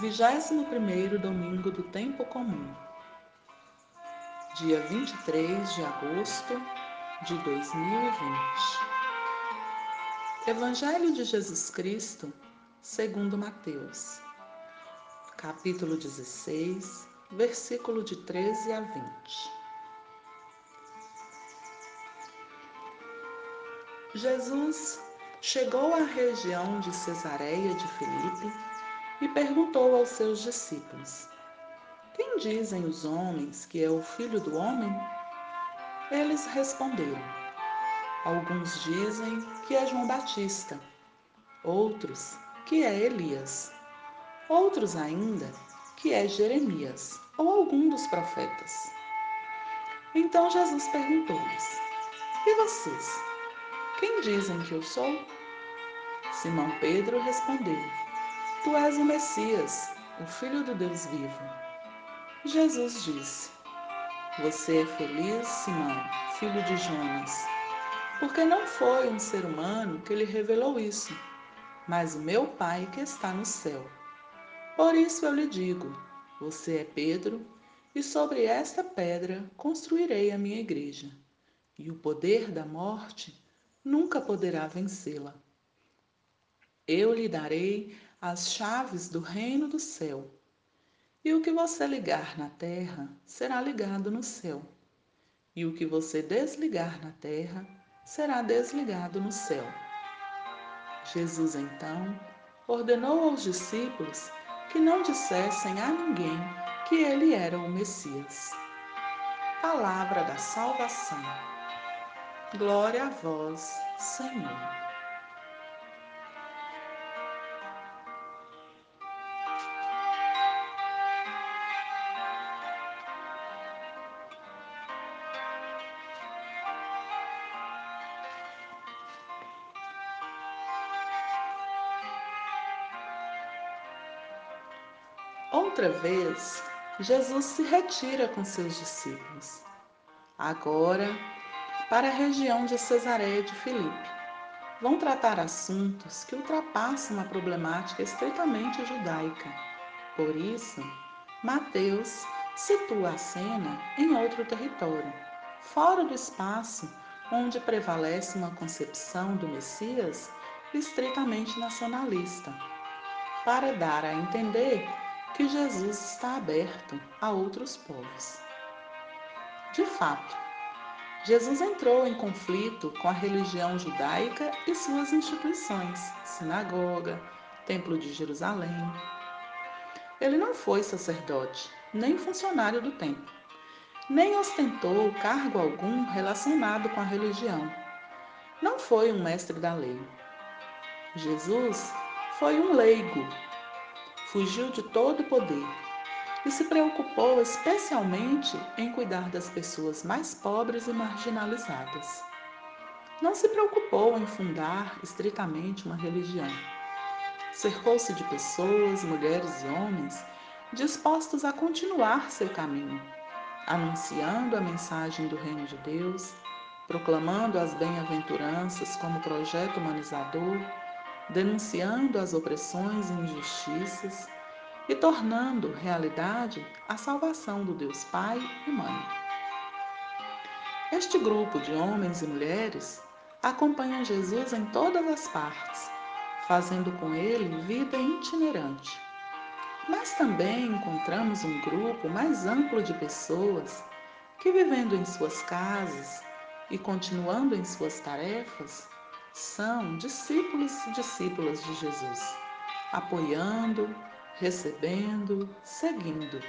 21º domingo do tempo comum, dia 23 de agosto de 2020. Evangelho de Jesus Cristo segundo Mateus, capítulo 16, versículo de 13 a 20. Jesus chegou à região de Cesareia de Filipe e perguntou aos seus discípulos: "Quem dizem os homens que é o Filho do Homem?" Eles responderam: "Alguns dizem que é João Batista, outros que é Elias, outros ainda que é Jeremias ou algum dos profetas." Então Jesus perguntou-lhes: "E vocês, quem dizem que eu sou?" Simão Pedro respondeu: "Tu és o Messias, o Filho do Deus vivo." Jesus disse: "Você é feliz, Simão, filho de Jonas, porque não foi um ser humano que lhe revelou isso, mas o meu Pai que está no céu. Por isso eu lhe digo, você é Pedro, e sobre esta pedra construirei a minha igreja, e o poder da morte nunca poderá vencê-la. Eu lhe darei as chaves do reino do céu. E o que você ligar na terra será ligado no céu, e o que você desligar na terra será desligado no céu." Jesus então ordenou aos discípulos que não dissessem a ninguém que ele era o Messias. Palavra da salvação. Glória a vós, Senhor. Outra vez, Jesus se retira com seus discípulos, agora para a região de Cesareia de Filipe. Vão tratar assuntos que ultrapassam a problemática estritamente judaica. Por isso, Mateus situa a cena em outro território, fora do espaço onde prevalece uma concepção do Messias estritamente nacionalista, para dar a entender que Jesus está aberto a outros povos. De fato, Jesus entrou em conflito com a religião judaica e suas instituições, sinagoga, templo de Jerusalém. Ele não foi sacerdote, nem funcionário do templo, nem ostentou cargo algum relacionado com a religião. Não foi um mestre da lei. Jesus foi um leigo, fugiu de todo o poder e se preocupou especialmente em cuidar das pessoas mais pobres e marginalizadas. Não se preocupou em fundar estritamente uma religião. Cercou-se de pessoas, mulheres e homens dispostos a continuar seu caminho, anunciando a mensagem do Reino de Deus, proclamando as bem-aventuranças como projeto humanizador, denunciando as opressões e injustiças e tornando realidade a salvação do Deus Pai e Mãe. Este grupo de homens e mulheres acompanha Jesus em todas as partes, fazendo com ele vida itinerante. Mas também encontramos um grupo mais amplo de pessoas que, vivendo em suas casas e continuando em suas tarefas, são discípulos e discípulas de Jesus, apoiando, recebendo, seguindo.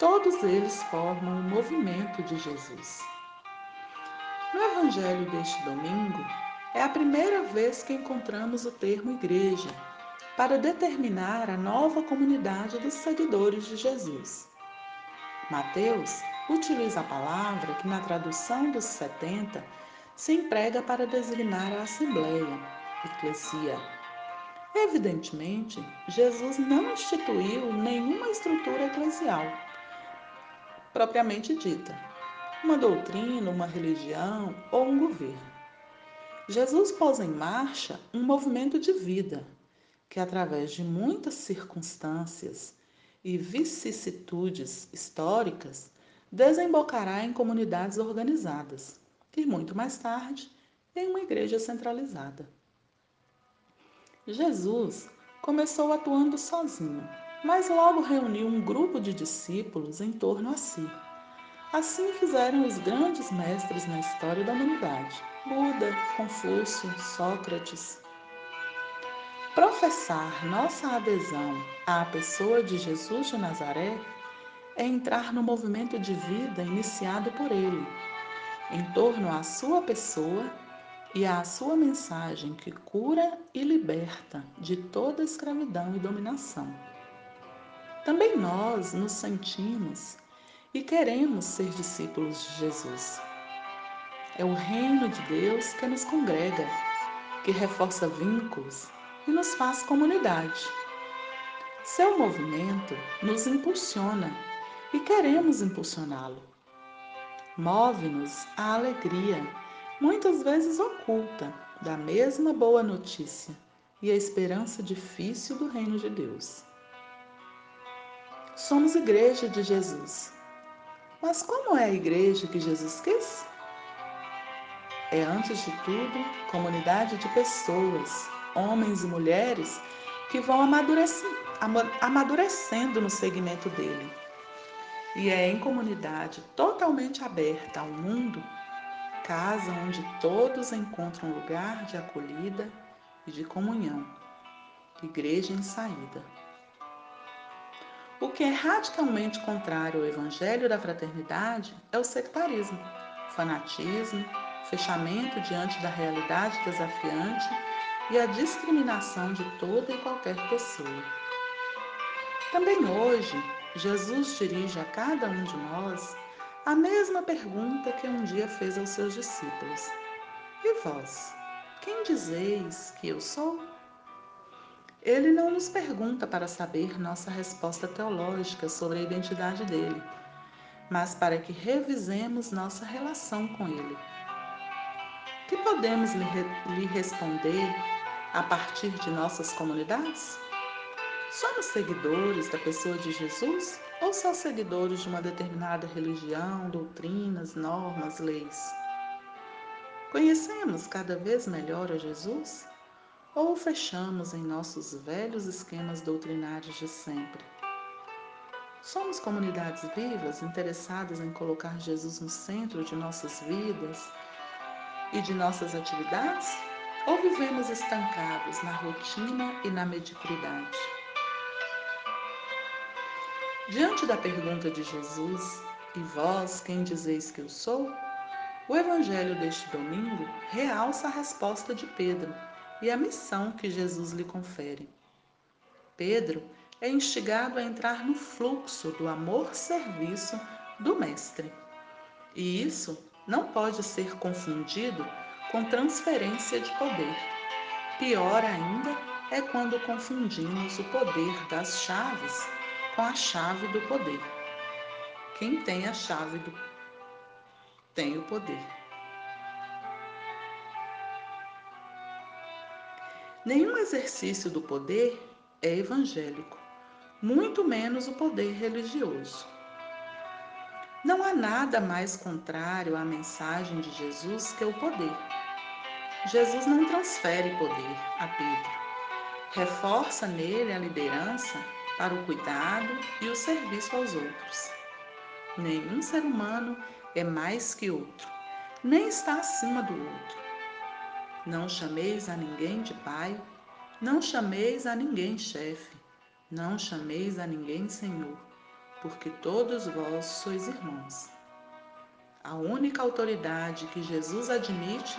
Todos eles formam o movimento de Jesus. No Evangelho deste domingo, é a primeira vez que encontramos o termo igreja para determinar a nova comunidade dos seguidores de Jesus. Mateus utiliza a palavra que, na tradução dos 70, se emprega para designar a assembleia, eclesia. Evidentemente, Jesus não instituiu nenhuma estrutura eclesial propriamente dita, uma doutrina, uma religião ou um governo. Jesus pôs em marcha um movimento de vida que, através de muitas circunstâncias e vicissitudes históricas, desembocará em comunidades organizadas e, muito mais tarde, em uma igreja centralizada. Jesus começou atuando sozinho, mas logo reuniu um grupo de discípulos em torno a si. Assim fizeram os grandes mestres na história da humanidade, Buda, Confúcio, Sócrates. Professar nossa adesão à pessoa de Jesus de Nazaré é entrar no movimento de vida iniciado por ele, em torno à sua pessoa e à sua mensagem que cura e liberta de toda escravidão e dominação. Também nós nos sentimos e queremos ser discípulos de Jesus. É o reino de Deus que nos congrega, que reforça vínculos e nos faz comunidade. Seu movimento nos impulsiona e queremos impulsioná-lo. Move-nos a alegria, muitas vezes oculta, da mesma boa notícia e a esperança difícil do reino de Deus. Somos igreja de Jesus. Mas como é a igreja que Jesus quis? É, antes de tudo, comunidade de pessoas, homens e mulheres, que vão amadurecendo no segmento dele. E é em comunidade totalmente aberta ao mundo, casa onde todos encontram lugar de acolhida e de comunhão. Igreja em saída. O que é radicalmente contrário ao evangelho da fraternidade é o sectarismo, fanatismo, fechamento diante da realidade desafiante e a discriminação de toda e qualquer pessoa. Também hoje, Jesus dirige a cada um de nós a mesma pergunta que um dia fez aos seus discípulos: e vós, quem dizeis que eu sou? Ele não nos pergunta para saber nossa resposta teológica sobre a identidade dele, mas para que revisemos nossa relação com ele. Que podemos lhe responder a partir de nossas comunidades? Somos seguidores da pessoa de Jesus ou só seguidores de uma determinada religião, doutrinas, normas, leis? Conhecemos cada vez melhor a Jesus? Ou fechamos em nossos velhos esquemas doutrinários de sempre? Somos comunidades vivas, interessadas em colocar Jesus no centro de nossas vidas e de nossas atividades? Ou vivemos estancados na rotina e na mediocridade? Diante da pergunta de Jesus, e vós, quem dizeis que eu sou? O evangelho deste domingo realça a resposta de Pedro e a missão que Jesus lhe confere. Pedro é instigado a entrar no fluxo do amor-serviço do Mestre. E isso não pode ser confundido com transferência de poder. Pior ainda é quando confundimos o poder das chaves com a chave do poder. Quem tem a chave tem o poder. Nenhum exercício do poder é evangélico, muito menos o poder religioso. Não há nada mais contrário à mensagem de Jesus que o poder. Jesus não transfere poder a Pedro. Reforça nele a liderança para o cuidado e o serviço aos outros. Nenhum ser humano é mais que outro, nem está acima do outro. Não chameis a ninguém de pai, não chameis a ninguém chefe, não chameis a ninguém senhor, porque todos vós sois irmãos. A única autoridade que Jesus admite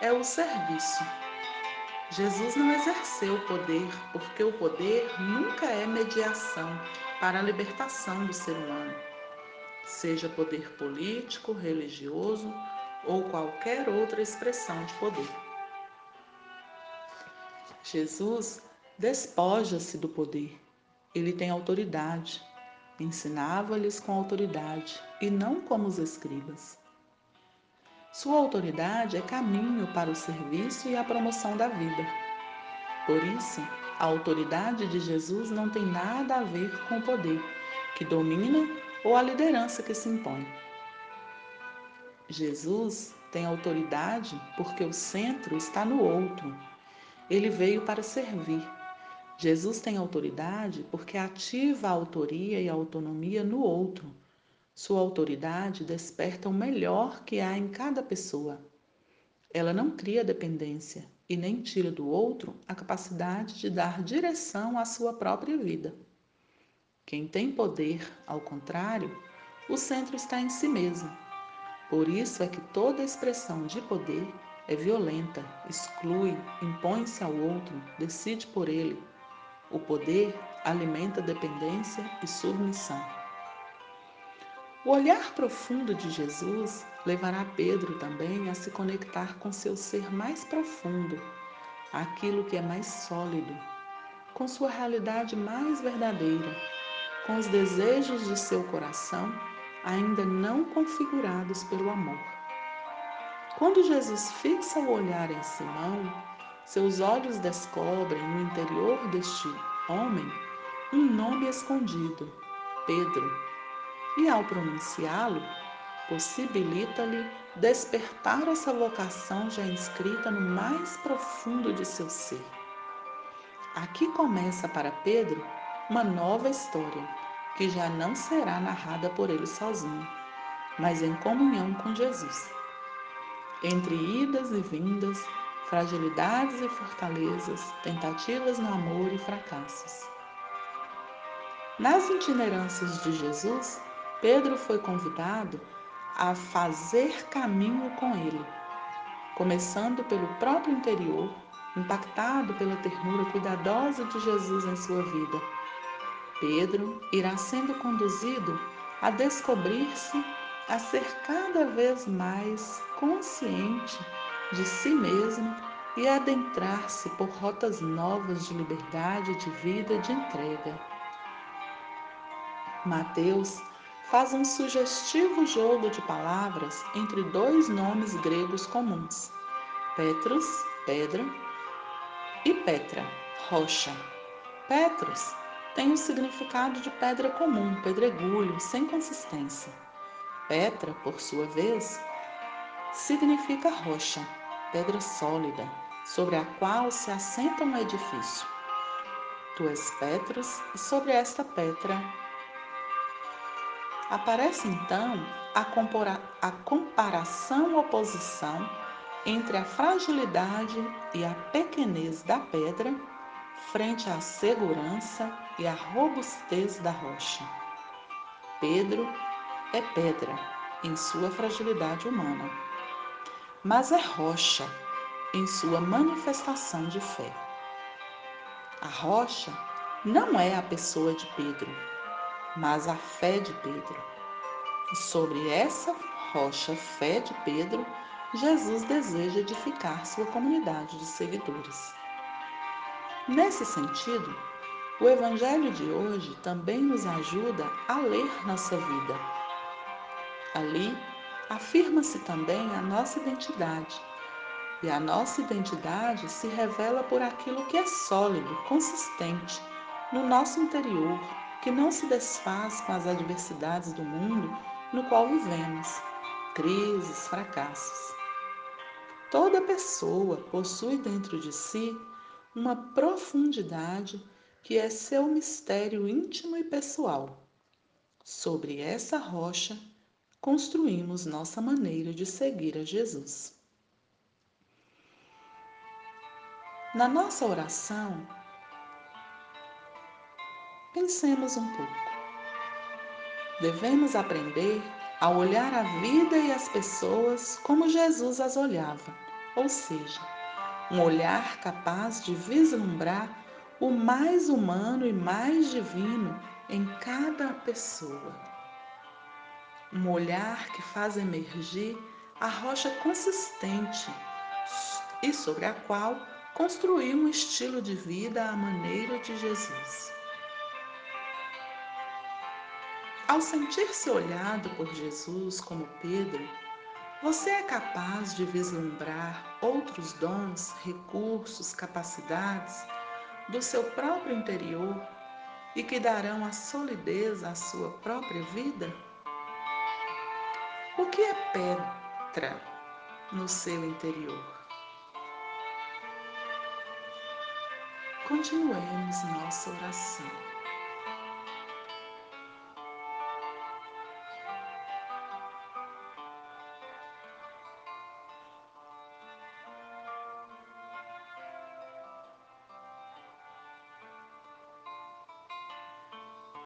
é o serviço. Jesus não exerceu o poder, porque o poder nunca é mediação para a libertação do ser humano, seja poder político, religioso ou qualquer outra expressão de poder. Jesus despoja-se do poder. Ele tem autoridade. Ensinava-lhes com autoridade e não como os escribas. Sua autoridade é caminho para o serviço e a promoção da vida. Por isso, a autoridade de Jesus não tem nada a ver com o poder que domina ou a liderança que se impõe. Jesus tem autoridade porque o centro está no outro. Ele veio para servir. Jesus tem autoridade porque ativa a autoria e a autonomia no outro. Sua autoridade desperta o melhor que há em cada pessoa. Ela não cria dependência e nem tira do outro a capacidade de dar direção à sua própria vida. Quem tem poder, ao contrário, o centro está em si mesmo. Por isso é que toda expressão de poder é violenta, exclui, impõe-se ao outro, decide por ele. O poder alimenta dependência e submissão. O olhar profundo de Jesus levará Pedro também a se conectar com seu ser mais profundo, aquilo que é mais sólido, com sua realidade mais verdadeira, com os desejos de seu coração ainda não configurados pelo amor. Quando Jesus fixa o olhar em Simão, seus olhos descobrem no interior deste homem um nome escondido, Pedro. E ao pronunciá-lo, possibilita-lhe despertar essa vocação já inscrita no mais profundo de seu ser. Aqui começa para Pedro uma nova história, que já não será narrada por ele sozinho, mas em comunhão com Jesus. Entre idas e vindas, fragilidades e fortalezas, tentativas no amor e fracassos. Nas itinerâncias de Jesus, Pedro foi convidado a fazer caminho com ele, começando pelo próprio interior, impactado pela ternura cuidadosa de Jesus em sua vida. Pedro irá sendo conduzido a descobrir-se, a ser cada vez mais consciente de si mesmo e adentrar-se por rotas novas de liberdade, de vida, de entrega. Mateus faz um sugestivo jogo de palavras entre dois nomes gregos comuns, Petros, pedra, e Petra, rocha. Petros tem o significado de pedra comum, pedregulho, sem consistência. Petra, por sua vez, significa rocha, pedra sólida, sobre a qual se assenta um edifício. Tu és Petros, e sobre esta pedra aparece então a comparação, oposição entre a fragilidade e a pequenez da pedra frente à segurança e à robustez da rocha. Pedro é pedra em sua fragilidade humana, mas é rocha em sua manifestação de fé. A rocha não é a pessoa de Pedro, mas a fé de Pedro. E sobre essa rocha, fé de Pedro, Jesus deseja edificar sua comunidade de seguidores. Nesse sentido, o Evangelho de hoje também nos ajuda a ler nossa vida. Ali, afirma-se também a nossa identidade, e a nossa identidade se revela por aquilo que é sólido, consistente, no nosso interior, que não se desfaz com as adversidades do mundo no qual vivemos, crises, fracassos. Toda pessoa possui dentro de si uma profundidade que é seu mistério íntimo e pessoal. Sobre essa rocha, construímos nossa maneira de seguir a Jesus. Na nossa oração, pensemos um pouco. Devemos aprender a olhar a vida e as pessoas como Jesus as olhava, ou seja, um olhar capaz de vislumbrar o mais humano e mais divino em cada pessoa. Um olhar que faz emergir a rocha consistente e sobre a qual construir um estilo de vida à maneira de Jesus. Ao sentir-se olhado por Jesus como Pedro, Você é capaz de vislumbrar outros dons, recursos, capacidades do seu próprio interior e que darão a solidez à sua própria vida? O que é Petra no seu interior? Continuemos nossa oração.